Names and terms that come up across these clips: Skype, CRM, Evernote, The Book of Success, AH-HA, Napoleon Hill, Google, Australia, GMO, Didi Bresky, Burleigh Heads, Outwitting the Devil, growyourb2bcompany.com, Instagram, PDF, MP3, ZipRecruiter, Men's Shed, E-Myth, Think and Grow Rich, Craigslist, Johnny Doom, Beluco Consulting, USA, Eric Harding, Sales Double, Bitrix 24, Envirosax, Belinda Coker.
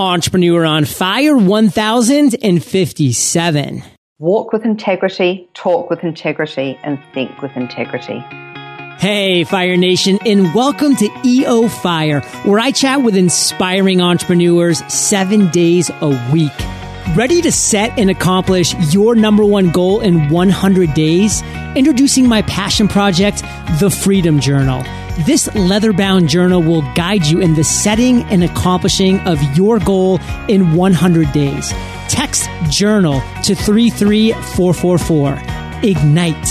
Entrepreneur on Fire 1057. Walk with integrity, talk with integrity, and think with integrity. Hey, Fire Nation, and welcome to EO Fire, where I chat with inspiring entrepreneurs 7 days a week. Ready to set and accomplish your number one goal in 100 days? Introducing my passion project, The Freedom Journal. This leather-bound journal will guide you in the setting and accomplishing of your goal in 100 days. Text JOURNAL to 33444. Ignite.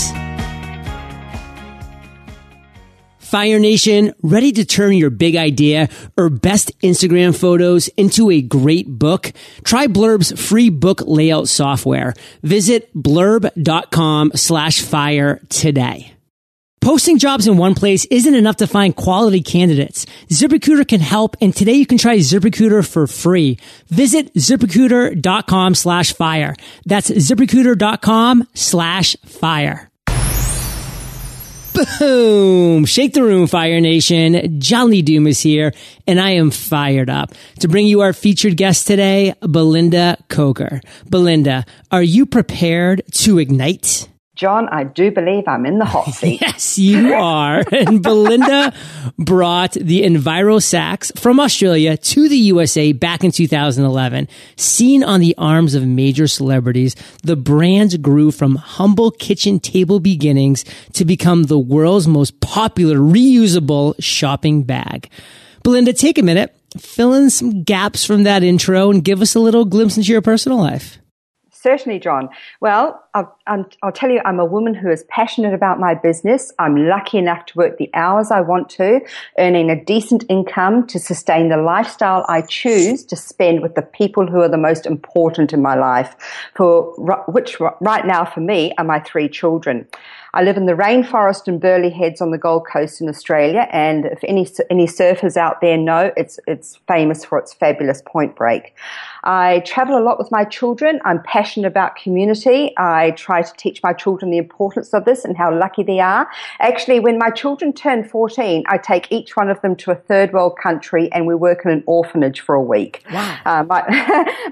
Fire Nation, ready to turn your big idea or best Instagram photos into a great book? Try Blurb's free book layout software. Visit blurb.com/fire today. Posting jobs in one place isn't enough to find quality candidates. ZipRecruiter can help, and today you can try ZipRecruiter for free. Visit ZipRecruiter.com/fire. That's ZipRecruiter.com/fire. Boom! Shake the room, Fire Nation. Johnny Doom is here, and I am fired up to bring you our featured guest today, Belinda Coker. Belinda, are you prepared to ignite? John, I do believe I'm in the hot seat. Yes, you are. And Belinda brought the Envirosax from Australia to the USA back in 2011. Seen on the arms of major celebrities, the brand grew from humble kitchen table beginnings to become the world's most popular reusable shopping bag. Belinda, take a minute, fill in some gaps from that intro, and give us a little glimpse into your personal life. Certainly, John. Well, I'll tell you, I'm a woman who is passionate about my business. I'm lucky enough to work the hours I want to, earning a decent income to sustain the lifestyle I choose to spend with the people who are the most important in my life, which right now for me are my three children. I live in the rainforest in Burleigh Heads on the Gold Coast in Australia, and if any surfers out there know, it's famous for its fabulous Point Break. I travel a lot with my children. I'm passionate about community. I try to teach my children the importance of this and how lucky they are. Actually, when my children turn 14, I take each one of them to a third world country, and we work in an orphanage for a week. Wow.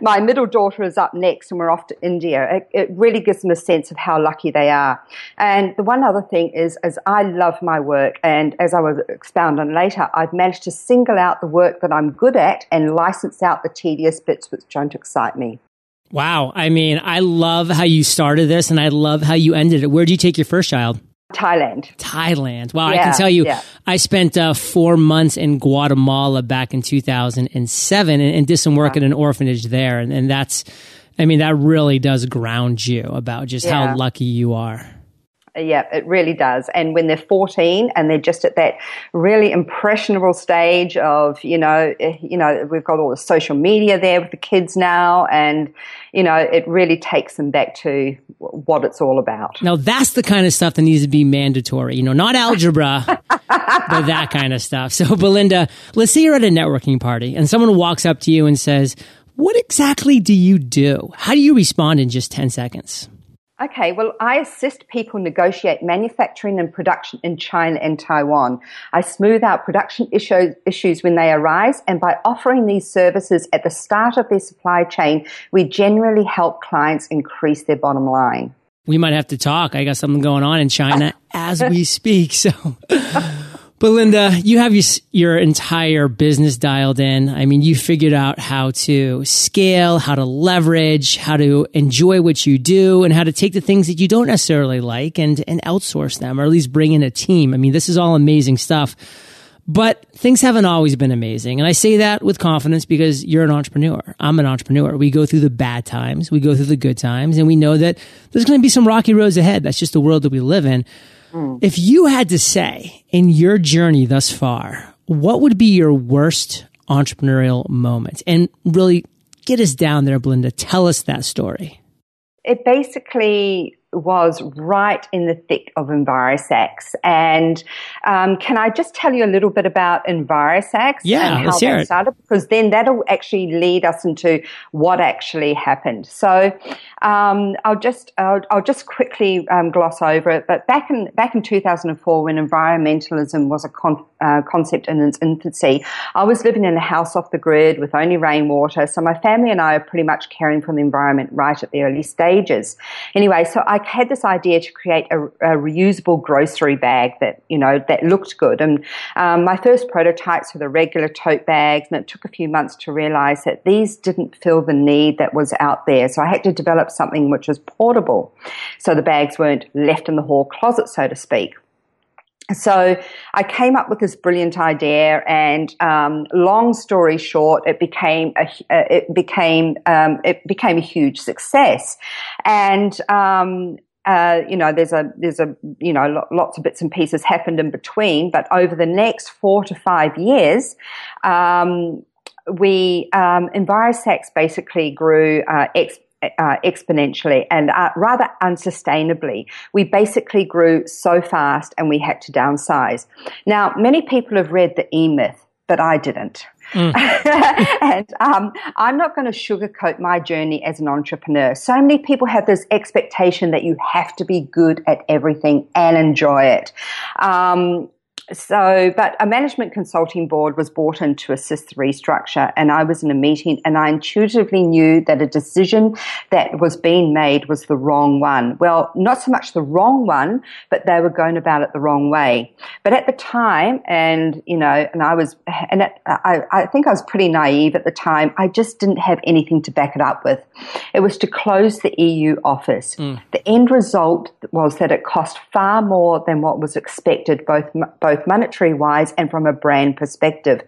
My middle daughter is up next, and we're off to India. It really gives them a sense of how lucky they are. And the one other thing is, as I love my work, and as I will expound on later, I've managed to single out the work that I'm good at and license out the tedious bits which don't excite me. Wow. I mean, I love how you started this, and I love how you ended it. Where did you take your first child? Thailand. Wow. Yeah, I can tell you, yeah. I spent 4 months in Guatemala back in 2007 and did some work at an orphanage there. And that's, I mean, that really does ground you about just how lucky you are. Yeah, it really does. And when they're 14 and they're just at that really impressionable stage of, you know, we've got all the social media there with the kids now, and, you know, it really takes them back to what it's all about. Now, that's the kind of stuff that needs to be mandatory, you know, not algebra, but that kind of stuff. So, Belinda, let's say you're at a networking party and someone walks up to you and says, "What exactly do you do?" How do you respond in just 10 seconds? Okay, well, I assist people negotiate manufacturing and production in China and Taiwan. I smooth out production issues when they arise, and by offering these services at the start of their supply chain, we generally help clients increase their bottom line. We might have to talk. I got something going on in China as we speak, so... Belinda, you have your entire business dialed in. I mean, you figured out how to scale, how to leverage, how to enjoy what you do, and how to take the things that you don't necessarily like and outsource them, or at least bring in a team. I mean, this is all amazing stuff, but things haven't always been amazing. And I say that with confidence because you're an entrepreneur. I'm an entrepreneur. We go through the bad times. We go through the good times, and we know that there's going to be some rocky roads ahead. That's just the world that we live in. If you had to say, in your journey thus far, what would be your worst entrepreneurial moment? And really get us down there, Belinda. Tell us that story. It basically was right in the thick of Envirosax. And can I just tell you a little bit about Envirosax? Yeah, and how that started? Because then that'll actually lead us into what actually happened. So I'll just quickly gloss over it. But back in 2004, when environmentalism was a concept in its infancy. I was living in a house off the grid with only rainwater, so my family and I are pretty much caring for the environment right at the early stages. Anyway, so I had this idea to create a reusable grocery bag that, you know, that looked good. And my first prototypes were the regular tote bags, and it took a few months to realize that these didn't fill the need that was out there. So I had to develop something which was portable, so the bags weren't left in the hall closet, so to speak. So I came up with this brilliant idea, and long story short, it became a huge success. And lots of bits and pieces happened in between, but over the next 4 to 5 years, we Envirosax basically grew exponentially and rather unsustainably. We basically grew so fast and we had to downsize. Now, many people have read the E-Myth, but I didn't. And I'm not going to sugarcoat my journey as an entrepreneur. So many people have this expectation that you have to be good at everything and enjoy it. But a management consulting board was brought in to assist the restructure, and I was in a meeting and I intuitively knew that a decision that was being made was the wrong one. Well, not so much the wrong one, but they were going about it the wrong way. But at the time, I think I was pretty naive at the time, I just didn't have anything to back it up with. It was to close the EU office. The end result was that it cost far more than what was expected, both monetary-wise and from a brand perspective.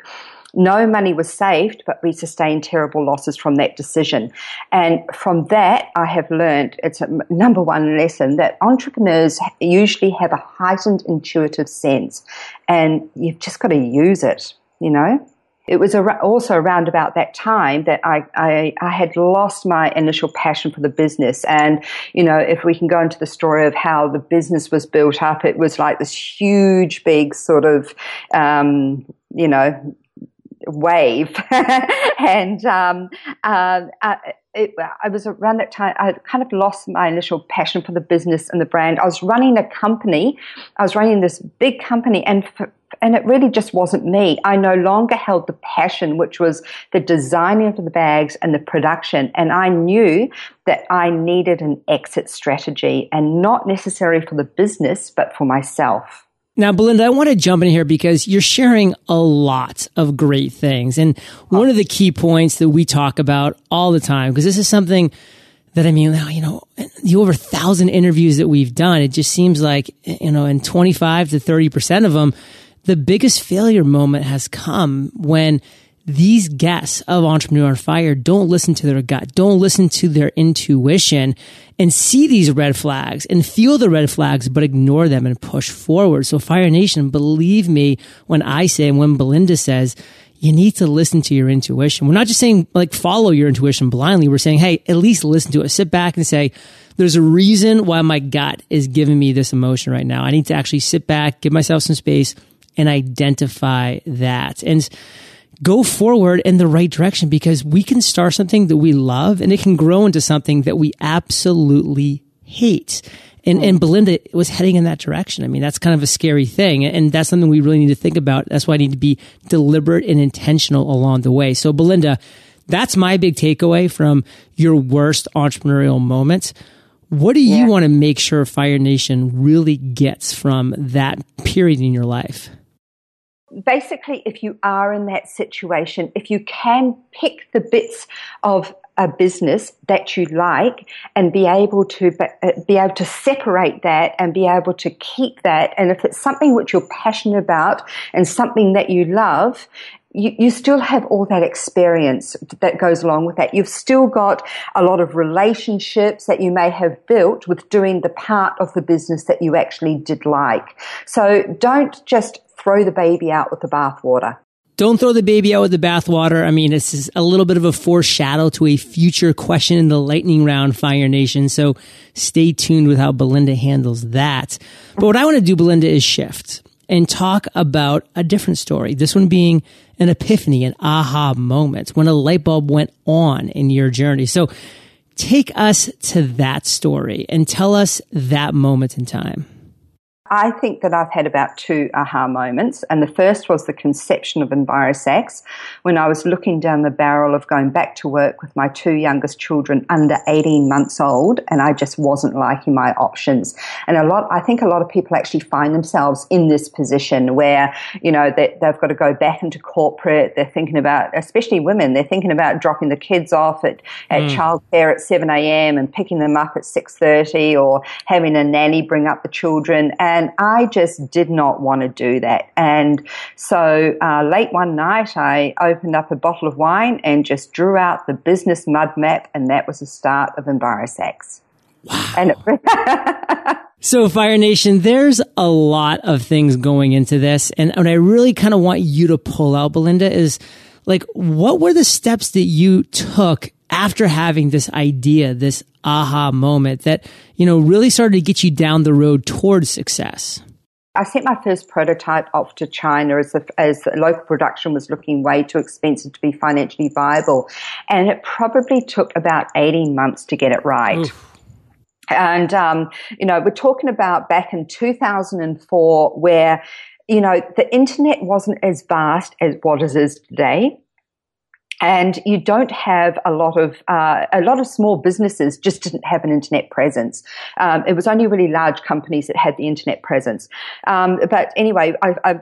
No money was saved, but we sustained terrible losses from that decision. And from that, I have learned, it's a number one lesson, that entrepreneurs usually have a heightened intuitive sense, and you've just got to use it, you know. It was also around about that time that I had lost my initial passion for the business. And, you know, if we can go into the story of how the business was built up, it was like this huge, big sort of, wave. And I was around that time, I kind of lost my initial passion for the business and the brand. I was running a company. I was running this big company, and it really just wasn't me. I no longer held the passion, which was the designing of the bags and the production. And I knew that I needed an exit strategy, and not necessarily for the business, but for myself. Now, Belinda, I want to jump in here because you're sharing a lot of great things. And one of the key points that we talk about all the time, because this is something that, I mean, you know, the over 1,000 interviews that we've done, it just seems like, you know, in 25 to 30% of them, the biggest failure moment has come when these guests of Entrepreneur on Fire don't listen to their gut, don't listen to their intuition, and see these red flags and feel the red flags, but ignore them and push forward. So Fire Nation, believe me when I say and when Belinda says, you need to listen to your intuition. We're not just saying like follow your intuition blindly. We're saying, hey, at least listen to it. Sit back and say, there's a reason why my gut is giving me this emotion right now. I need to actually sit back, give myself some space, and identify that and go forward in the right direction, because we can start something that we love and it can grow into something that we absolutely hate. And Belinda was heading in that direction. I mean, that's kind of a scary thing, and that's something we really need to think about. That's why I need to be deliberate and intentional along the way. So Belinda, that's my big takeaway from your worst entrepreneurial moments. What do you want to make sure Fire Nation really gets from that period in your life? Basically, if you are in that situation, if you can pick the bits of a business that you like and be able to separate that and be able to keep that, and if it's something which you're passionate about and something that you love, you still have all that experience that goes along with that. You've still got a lot of relationships that you may have built with doing the part of the business that you actually did like. So don't just throw the baby out with the bathwater. Don't throw the baby out with the bathwater. I mean, this is a little bit of a foreshadow to a future question in the lightning round, Fire Nation. So stay tuned with how Belinda handles that. But what I want to do, Belinda, is shift and talk about a different story. This one being an epiphany, an aha moment, when a light bulb went on in your journey. So take us to that story and tell us that moment in time. I think that I've had about two aha moments, and the first was the conception of Envirosax when I was looking down the barrel of going back to work with my two youngest children under 18 months old, and I just wasn't liking my options. And I think a lot of people actually find themselves in this position where, you know, they've got to go back into corporate. They're thinking about, especially women, they're thinking about dropping the kids off at childcare at 7 a.m. and picking them up at 6:30 or having a nanny bring up the children. And I just did not want to do that. And so late one night, I opened up a bottle of wine and just drew out the business mud map, and that was the start of Envirosax. Wow. And So Fire Nation, there's a lot of things going into this. And what I really kind of want you to pull out, Belinda, is like, what were the steps that you took after having this idea, this aha moment that, you know, really started to get you down the road towards success? I sent my first prototype off to China as the local production was looking way too expensive to be financially viable. And it probably took about 18 months to get it right. Oof. And, you know, we're talking about back in 2004 where, you know, the internet wasn't as vast as what it is today. And you don't have a lot of small businesses just didn't have an internet presence. It was only really large companies that had the internet presence. But anyway, I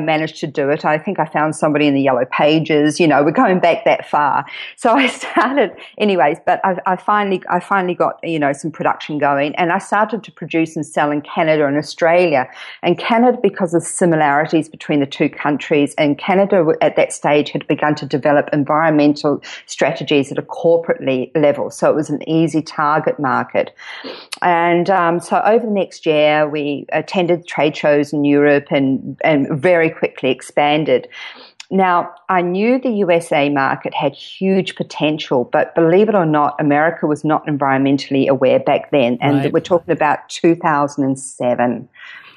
managed to do it. I think I found somebody in the Yellow Pages. You know, we're going back that far. So I started, anyways. But I finally got, you know, some production going, and I started to produce and sell in Canada and Australia. And Canada, because of similarities between the two countries, and Canada at that stage had begun to develop environmental strategies at a corporate level. So it was an easy target market. And so over the next year, we attended trade shows in Europe and very quickly expanded. Now, I knew the USA market had huge potential, but believe it or not, America was not environmentally aware back then. And We're talking about 2007.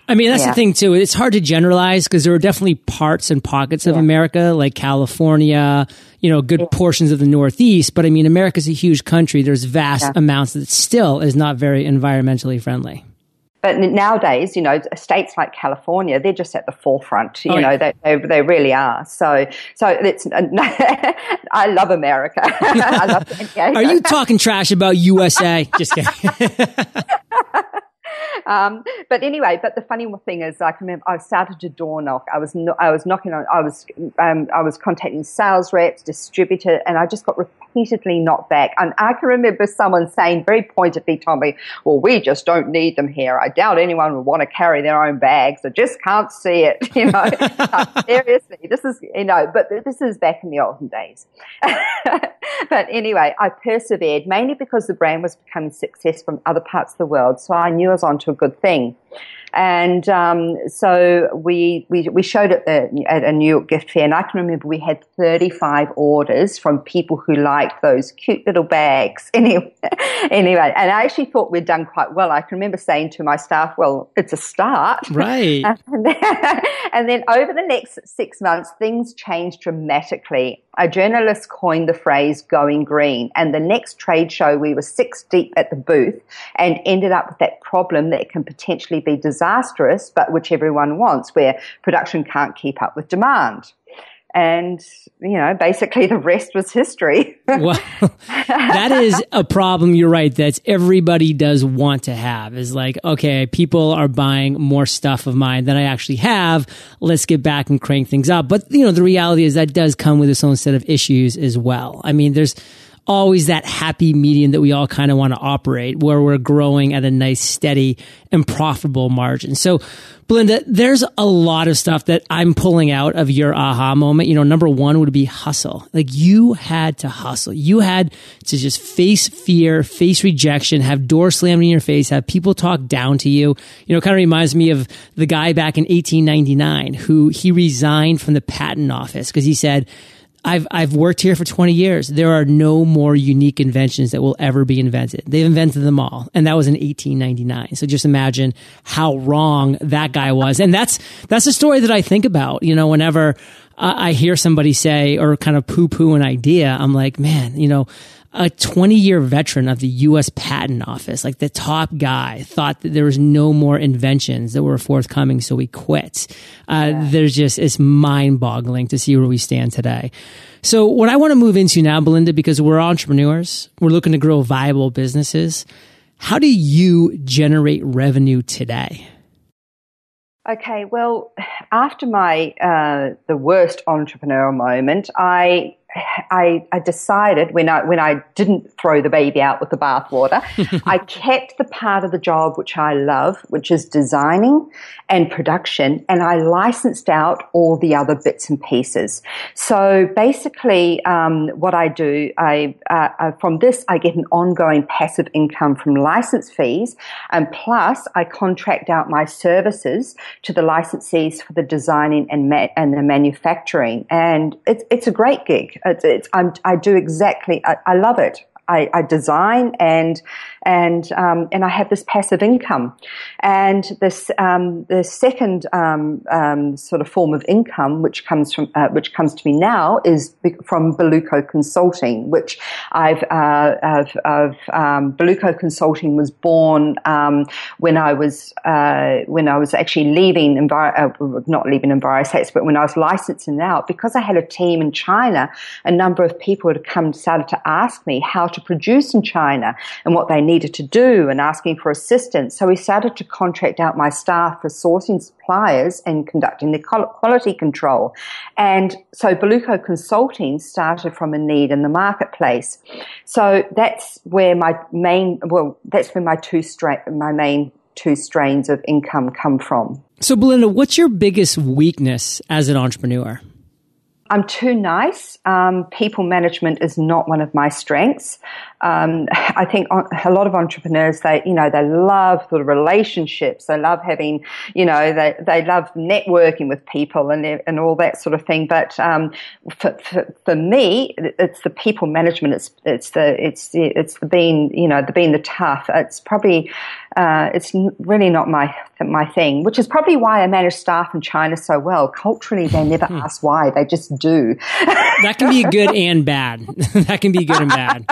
I mean, that's the thing too. It's hard to generalize because there were definitely parts and pockets of America, like California, you know, good portions of the Northeast. But I mean, America's a huge country. There's vast amounts that still is not very environmentally friendly. But nowadays, you know, states like California, they're just at the forefront. You know, they really are. So it's. I love America. I love San Diego. Are you talking trash about USA? Just kidding. But anyway, but the funny thing is, I remember I started to door knock. I was contacting sales reps, distributor, and I just got repeatedly knocked back. And I can remember someone saying very pointedly, "Tommy, well, we just don't need them here. I doubt anyone would want to carry their own bags. I just can't see it." You know, seriously, this is, you know, but this is back in the olden days. But anyway, I persevered mainly because the brand was becoming successful in other parts of the world, so I knew I was onto a good thing. And so we showed it at a New York gift fair, and I can remember we had 35 orders from people who liked those cute little bags. Anyway, and I actually thought we'd done quite well. I can remember saying to my staff, "Well, it's a start." Right. And then over the next 6 months, things changed dramatically. A journalist coined the phrase "going green," and the next trade show, we were six deep at the booth and ended up with that problem that can potentially be disastrous, but which everyone wants, where production can't keep up with demand. And, you know, basically the rest was history. Well, that is a problem, you're right, that everybody does want to have, is like, okay, people are buying more stuff of mine than I actually have. Let's get back and crank things up. But, you know, the reality is that does come with its own set of issues as well. I mean, there's always that happy medium that we all kind of want to operate, where we're growing at a nice, steady, and profitable margin. So, Belinda, there's a lot of stuff that I'm pulling out of your aha moment. You know, number one would be hustle. Like, you had to hustle. You had to just face fear, face rejection, have doors slammed in your face, have people talk down to you. You know, it kind of reminds me of the guy back in 1899 who he resigned from the patent office because he said, I've worked here for 20 years. There are no more unique inventions that will ever be invented. They've invented them all. And that was in 1899. So just imagine how wrong that guy was. And that's a story that I think about, you know, whenever I hear somebody say or kind of poo-poo an idea, I'm like, man, you know, a 20-year veteran of the US Patent Office, like the top guy, thought that there was no more inventions that were forthcoming, so we quit. It's mind-boggling to see where we stand today. So what I want to move into now, Belinda, because we're entrepreneurs, we're looking to grow viable businesses. How do you generate revenue today? Okay, well, after my the worst entrepreneurial moment, I decided when I didn't throw the baby out with the bathwater, I kept the part of the job which I love, which is designing and production, and I licensed out all the other bits and pieces. So basically, what I do, I from this I get an ongoing passive income from license fees, and plus I contract out my services to the licensees for the designing and the manufacturing, and it's a great gig. I love it. I design and I have this passive income, and this the second sort of form of income which comes to me now is from Beluco Consulting, which Beluco Consulting was born when I was actually leaving Envirosax, but when I was licensing out, because I had a team in China, a number of people had started to ask me how to produce in China and what they needed to do and asking for assistance. So we started to contract out my staff for sourcing suppliers and conducting the quality control. And so Beluco Consulting started from a need in the marketplace. So that's where my main two strains of income come from. So Belinda, what's your biggest weakness as an entrepreneur? I'm too nice. People management is not one of my strengths. I think a lot of entrepreneurs, they love the relationships. They love having, they love networking with people and all that sort of thing. But for me, it's the people management. It's the being the tough. It's probably it's really not my thing, which is probably why I manage staff in China so well. Culturally, they never ask why. They just do. That can be good and bad. That can be good and bad.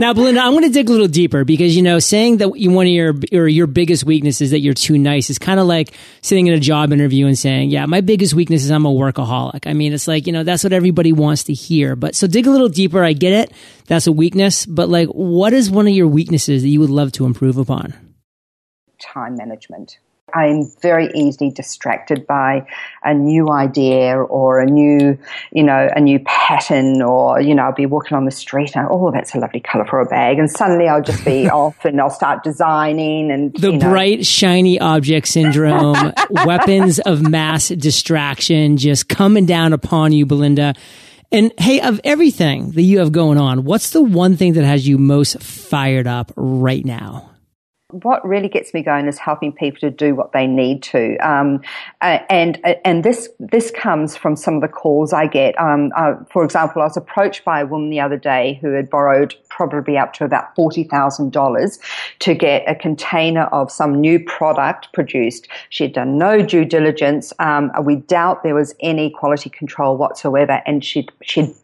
Now, Belinda, I want to dig a little deeper because, saying that one of your biggest weaknesses that you're too nice is kind of like sitting in a job interview and saying, yeah, my biggest weakness is I'm a workaholic. I mean, it's like, that's what everybody wants to hear. But so dig a little deeper. I get it. That's a weakness. But like, what is one of your weaknesses that you would love to improve upon? Time management. I am very easily distracted by a new idea or a new pattern, or, I'll be walking on the street and that's a lovely color for a bag. And suddenly I'll just be off and I'll start designing. And the bright, shiny object syndrome, weapons of mass distraction just coming down upon you, Belinda. And hey, of everything that you have going on, what's the one thing that has you most fired up right now? What really gets me going is helping people to do what they need to, and this comes from some of the calls I get. For example, I was approached by a woman the other day who had borrowed probably up to about $40,000 to get a container of some new product produced. She had done no due diligence. We doubt there was any quality control whatsoever, and she'd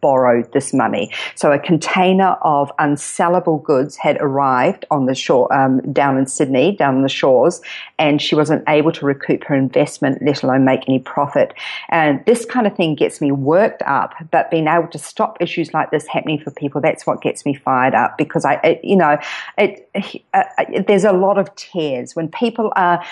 borrowed this money. So a container of unsellable goods had arrived on the shore down in Sydney, down on the shores, and she wasn't able to recoup her investment, let alone make any profit. And this kind of thing gets me worked up, but being able to stop issues like this happening for people, that's what gets me fired up, because there's a lot of tears. When people are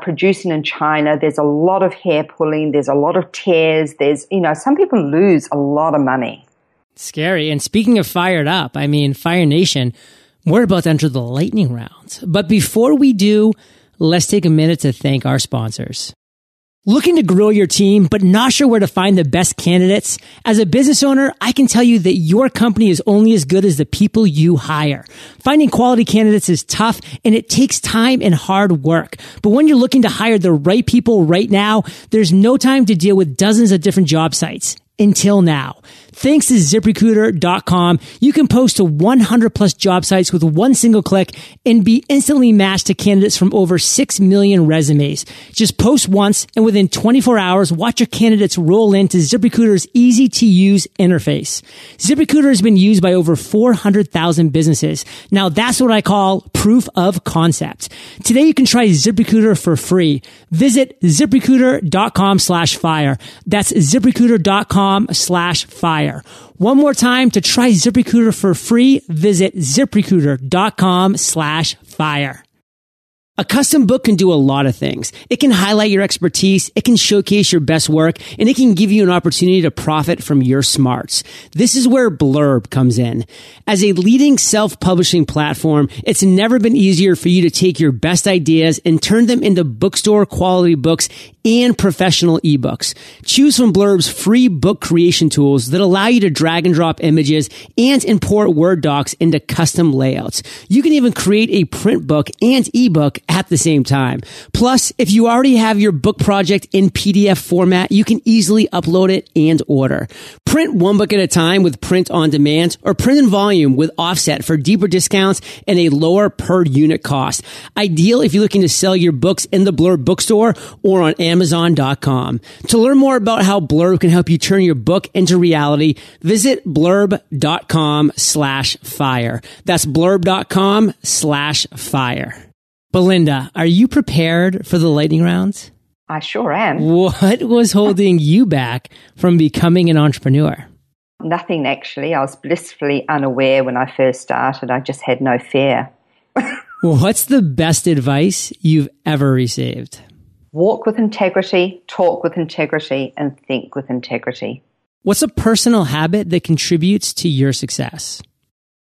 producing in China, there's a lot of hair pulling, there's a lot of tears, there's, some people lose a lot of money. Scary. And speaking of fired up, I mean, Fire Nation, we're about to enter the lightning round. But before we do, let's take a minute to thank our sponsors. Looking to grow your team, but not sure where to find the best candidates? As a business owner, I can tell you that your company is only as good as the people you hire. Finding quality candidates is tough, and it takes time and hard work. But when you're looking to hire the right people right now, there's no time to deal with dozens of different job sites. Until now. Thanks to ZipRecruiter.com, you can post to 100 plus job sites with one single click and be instantly matched to candidates from over 6 million resumes. Just post once and within 24 hours, watch your candidates roll into ZipRecruiter's easy-to-use interface. ZipRecruiter has been used by over 400,000 businesses. Now that's what I call proof of concept. Today you can try ZipRecruiter for free. Visit ZipRecruiter.com/fire. That's ZipRecruiter.com/fire. One more time, to try ZipRecruiter for free, visit ZipRecruiter.com/fire. A custom book can do a lot of things. It can highlight your expertise, it can showcase your best work, and it can give you an opportunity to profit from your smarts. This is where Blurb comes in. As a leading self-publishing platform, it's never been easier for you to take your best ideas and turn them into bookstore quality books and professional ebooks. Choose from Blurb's free book creation tools that allow you to drag and drop images and import Word docs into custom layouts. You can even create a print book and ebook at the same time. Plus, if you already have your book project in PDF format, you can easily upload it and order. Print one book at a time with print on demand, or print in volume with offset for deeper discounts and a lower per unit cost. Ideal if you're looking to sell your books in the Blurb bookstore or on Amazon.com. To learn more about how Blurb can help you turn your book into reality, visit blurb.com/fire. That's blurb.com/fire. Belinda, are you prepared for the lightning rounds? I sure am. What was holding you back from becoming an entrepreneur? Nothing, actually. I was blissfully unaware when I first started. I just had no fear. What's the best advice you've ever received? Walk with integrity, talk with integrity, and think with integrity. What's a personal habit that contributes to your success?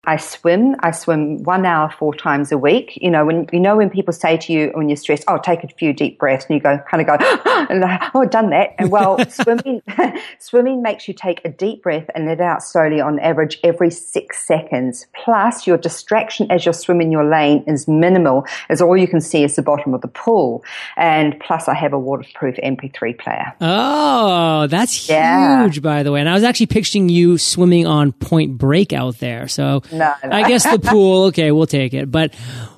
I swim 1 hour, 4 times a week. When people say to you when you're stressed, oh, take a few deep breaths, and you go, and I've done that. And well, swimming makes you take a deep breath and let out slowly on average every 6 seconds. Plus, your distraction as you're swimming your lane is minimal, as all you can see is the bottom of the pool. And plus, I have a waterproof MP3 player. Oh, that's huge, by the way. And I was actually picturing you swimming on Point Break out there, so... No. I guess the pool, okay, we'll take it. But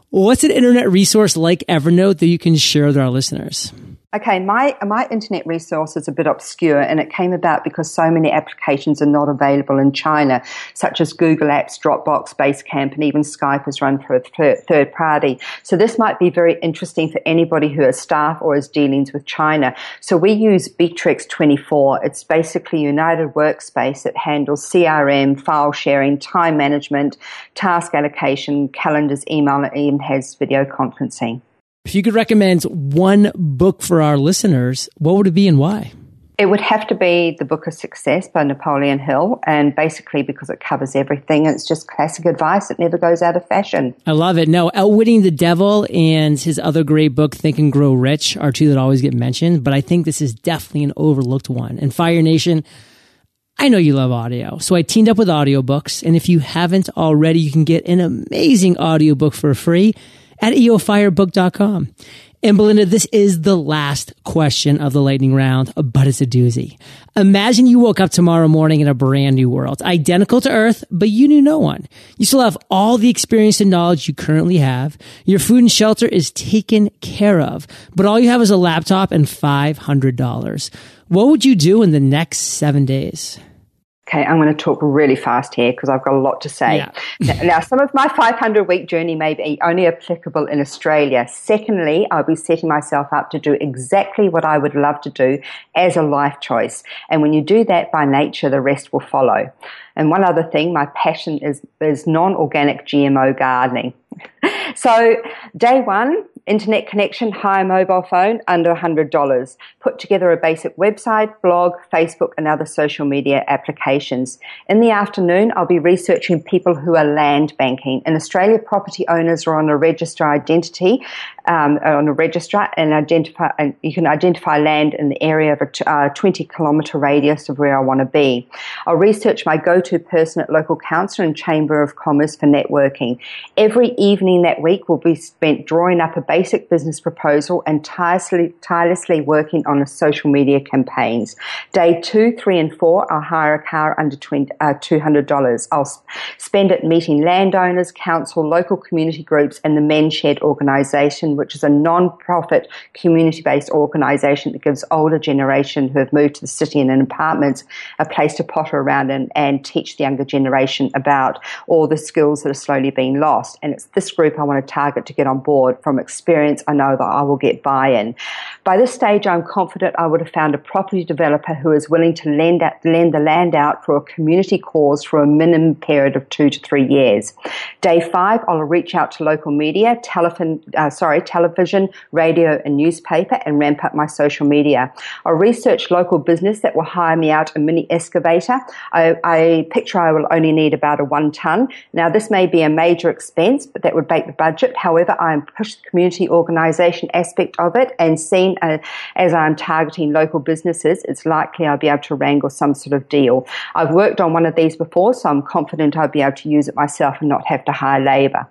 what's an internet resource like Evernote that you can share with our listeners? Okay, my internet resource is a bit obscure, and it came about because so many applications are not available in China, such as Google Apps, Dropbox, Basecamp, and even Skype is run for a third party. So this might be very interesting for anybody who has staff or is dealings with China. So we use Bitrix 24. It's basically United Workspace that handles CRM, file sharing, time management, task allocation, calendars, email, and even has video conferencing. If you could recommend one book for our listeners, what would it be and why? It would have to be The Book of Success by Napoleon Hill, and basically because it covers everything. It's just classic advice. It never goes out of fashion. I love it. No, Outwitting the Devil and his other great book, Think and Grow Rich, are two that always get mentioned, but I think this is definitely an overlooked one. And Fire Nation, I know you love audio, so I teamed up with audiobooks, and if you haven't already, you can get an amazing audiobook for free at eofirebook.com. And Belinda, this is the last question of the lightning round, but it's a doozy. Imagine you woke up tomorrow morning in a brand new world, identical to Earth, but you knew no one. You still have all the experience and knowledge you currently have. Your food and shelter is taken care of, but all you have is a laptop and $500. What would you do in the next 7 days? Okay, I'm going to talk really fast here because I've got a lot to say. Yeah. Now, some of my 500-week journey may be only applicable in Australia. Secondly, I'll be setting myself up to do exactly what I would love to do as a life choice. And when you do that by nature, the rest will follow. And one other thing, my passion is non-organic GMO gardening. So day one, internet connection, hire mobile phone, under $100. Put together a basic website, blog, Facebook, and other social media applications. In the afternoon, I'll be researching people who are land banking. In Australia, property owners are on a register and you can identify land in the area of a 20-kilometre radius of where I want to be. I'll research my go-to person at local council and Chamber of Commerce for networking. Every evening that week will be spent drawing up a basic business proposal and tirelessly working on the social media campaigns. Day 2, 3, and 4, I'll hire a car under $200. I'll spend it meeting landowners, council, local community groups, and the Men's Shed organisation, which is a non-profit community-based organisation that gives older generation who have moved to the city and in apartments a place to potter around and teach the younger generation about all the skills that are slowly being lost. And it's this group I want to target to get on board. From experience, I know that I will get buy-in. By this stage, I'm confident I would have found a property developer who is willing to lend the land out for a community cause for a minimum period of 2 to 3 years. Day 5, I'll reach out to local media, television, radio, and newspaper, and ramp up my social media. I'll research local business that will hire me out a mini excavator. I picture I will only need about a 1 ton. Now, this may be a major expense, but that would break the budget. However, I am pushed the community organisation aspect of it, and seen as I'm targeting local businesses, it's likely I'll be able to wrangle some sort of deal. I've worked on one of these before, so I'm confident I'll be able to use it myself and not have to hire labour.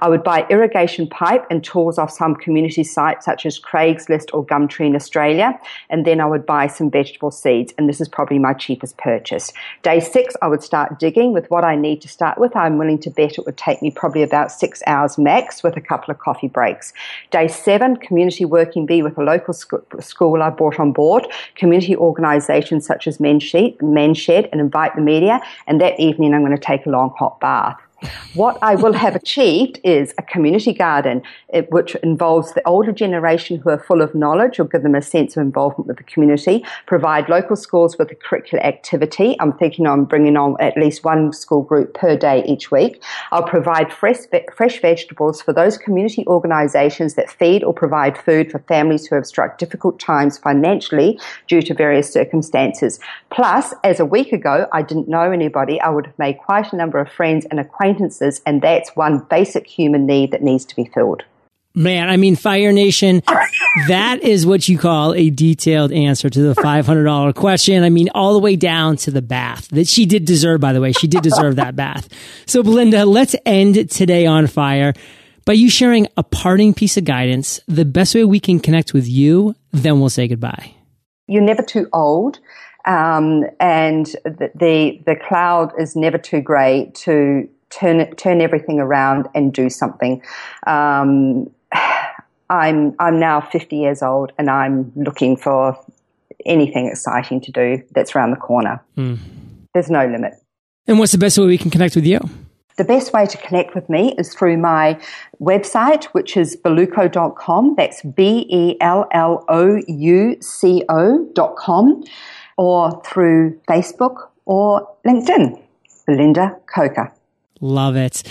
I would buy irrigation pipe and tools off some community sites such as Craigslist or Gumtree in Australia, and then I would buy some vegetable seeds, and this is probably my cheapest purchase. Day 6, I would start digging with what I need to start with. I'm willing to bet it would take me probably about 6 hours max with a couple of coffee breaks. Day 7, community working bee with a local school I brought on board, community organisations such as Men's Shed, and invite the media, and that evening I'm going to take a long hot bath. What I will have achieved is a community garden, which involves the older generation who are full of knowledge, or give them a sense of involvement with the community, provide local schools with a curricular activity. I'm thinking on bringing on at least one school group per day each week. I'll provide fresh vegetables for those community organisations that feed or provide food for families who have struck difficult times financially due to various circumstances. Plus, as a week ago, I didn't know anybody, I would have made quite a number of friends and acquaintances. And that's one basic human need that needs to be filled. Man, I mean, Fire Nation, that is what you call a detailed answer to the $500 question. I mean, all the way down to the bath that she did deserve, by the way. She did deserve that bath. So, Belinda, let's end today on fire by you sharing a parting piece of guidance, the best way we can connect with you, then we'll say goodbye. You're never too old. And the cloud is never too gray to turn everything around and do something. I'm now 50 years old, and I'm looking for anything exciting to do that's around the corner. Mm. There's no limit. And what's the best way we can connect with you? The best way to connect with me is through my website, which is beluco.com. That's BELLOUCO.com, or through Facebook or LinkedIn, Belinda Coker. Love it.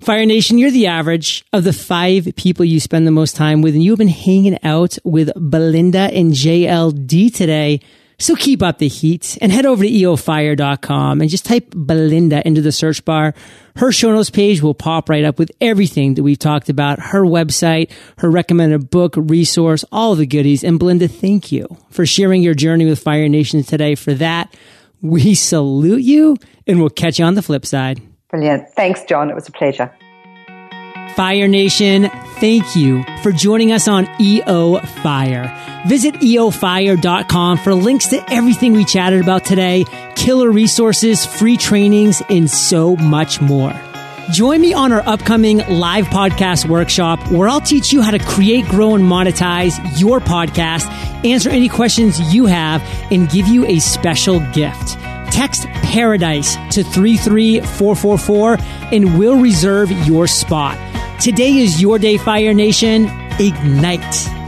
Fire Nation, you're the average of the 5 people you spend the most time with, and you've been hanging out with Belinda and JLD today. So keep up the heat and head over to eofire.com and just type Belinda into the search bar. Her show notes page will pop right up with everything that we've talked about, her website, her recommended book, resource, all the goodies. And Belinda, thank you for sharing your journey with Fire Nation today. For that, we salute you, and we'll catch you on the flip side. Brilliant. Thanks, John. It was a pleasure. Fire Nation, thank you for joining us on EO Fire. Visit eofire.com for links to everything we chatted about today, killer resources, free trainings, and so much more. Join me on our upcoming live podcast workshop, where I'll teach you how to create, grow, and monetize your podcast, answer any questions you have, and give you a special gift. Text Paradise to 33444 and we'll reserve your spot. Today is your day, Fire Nation. Ignite.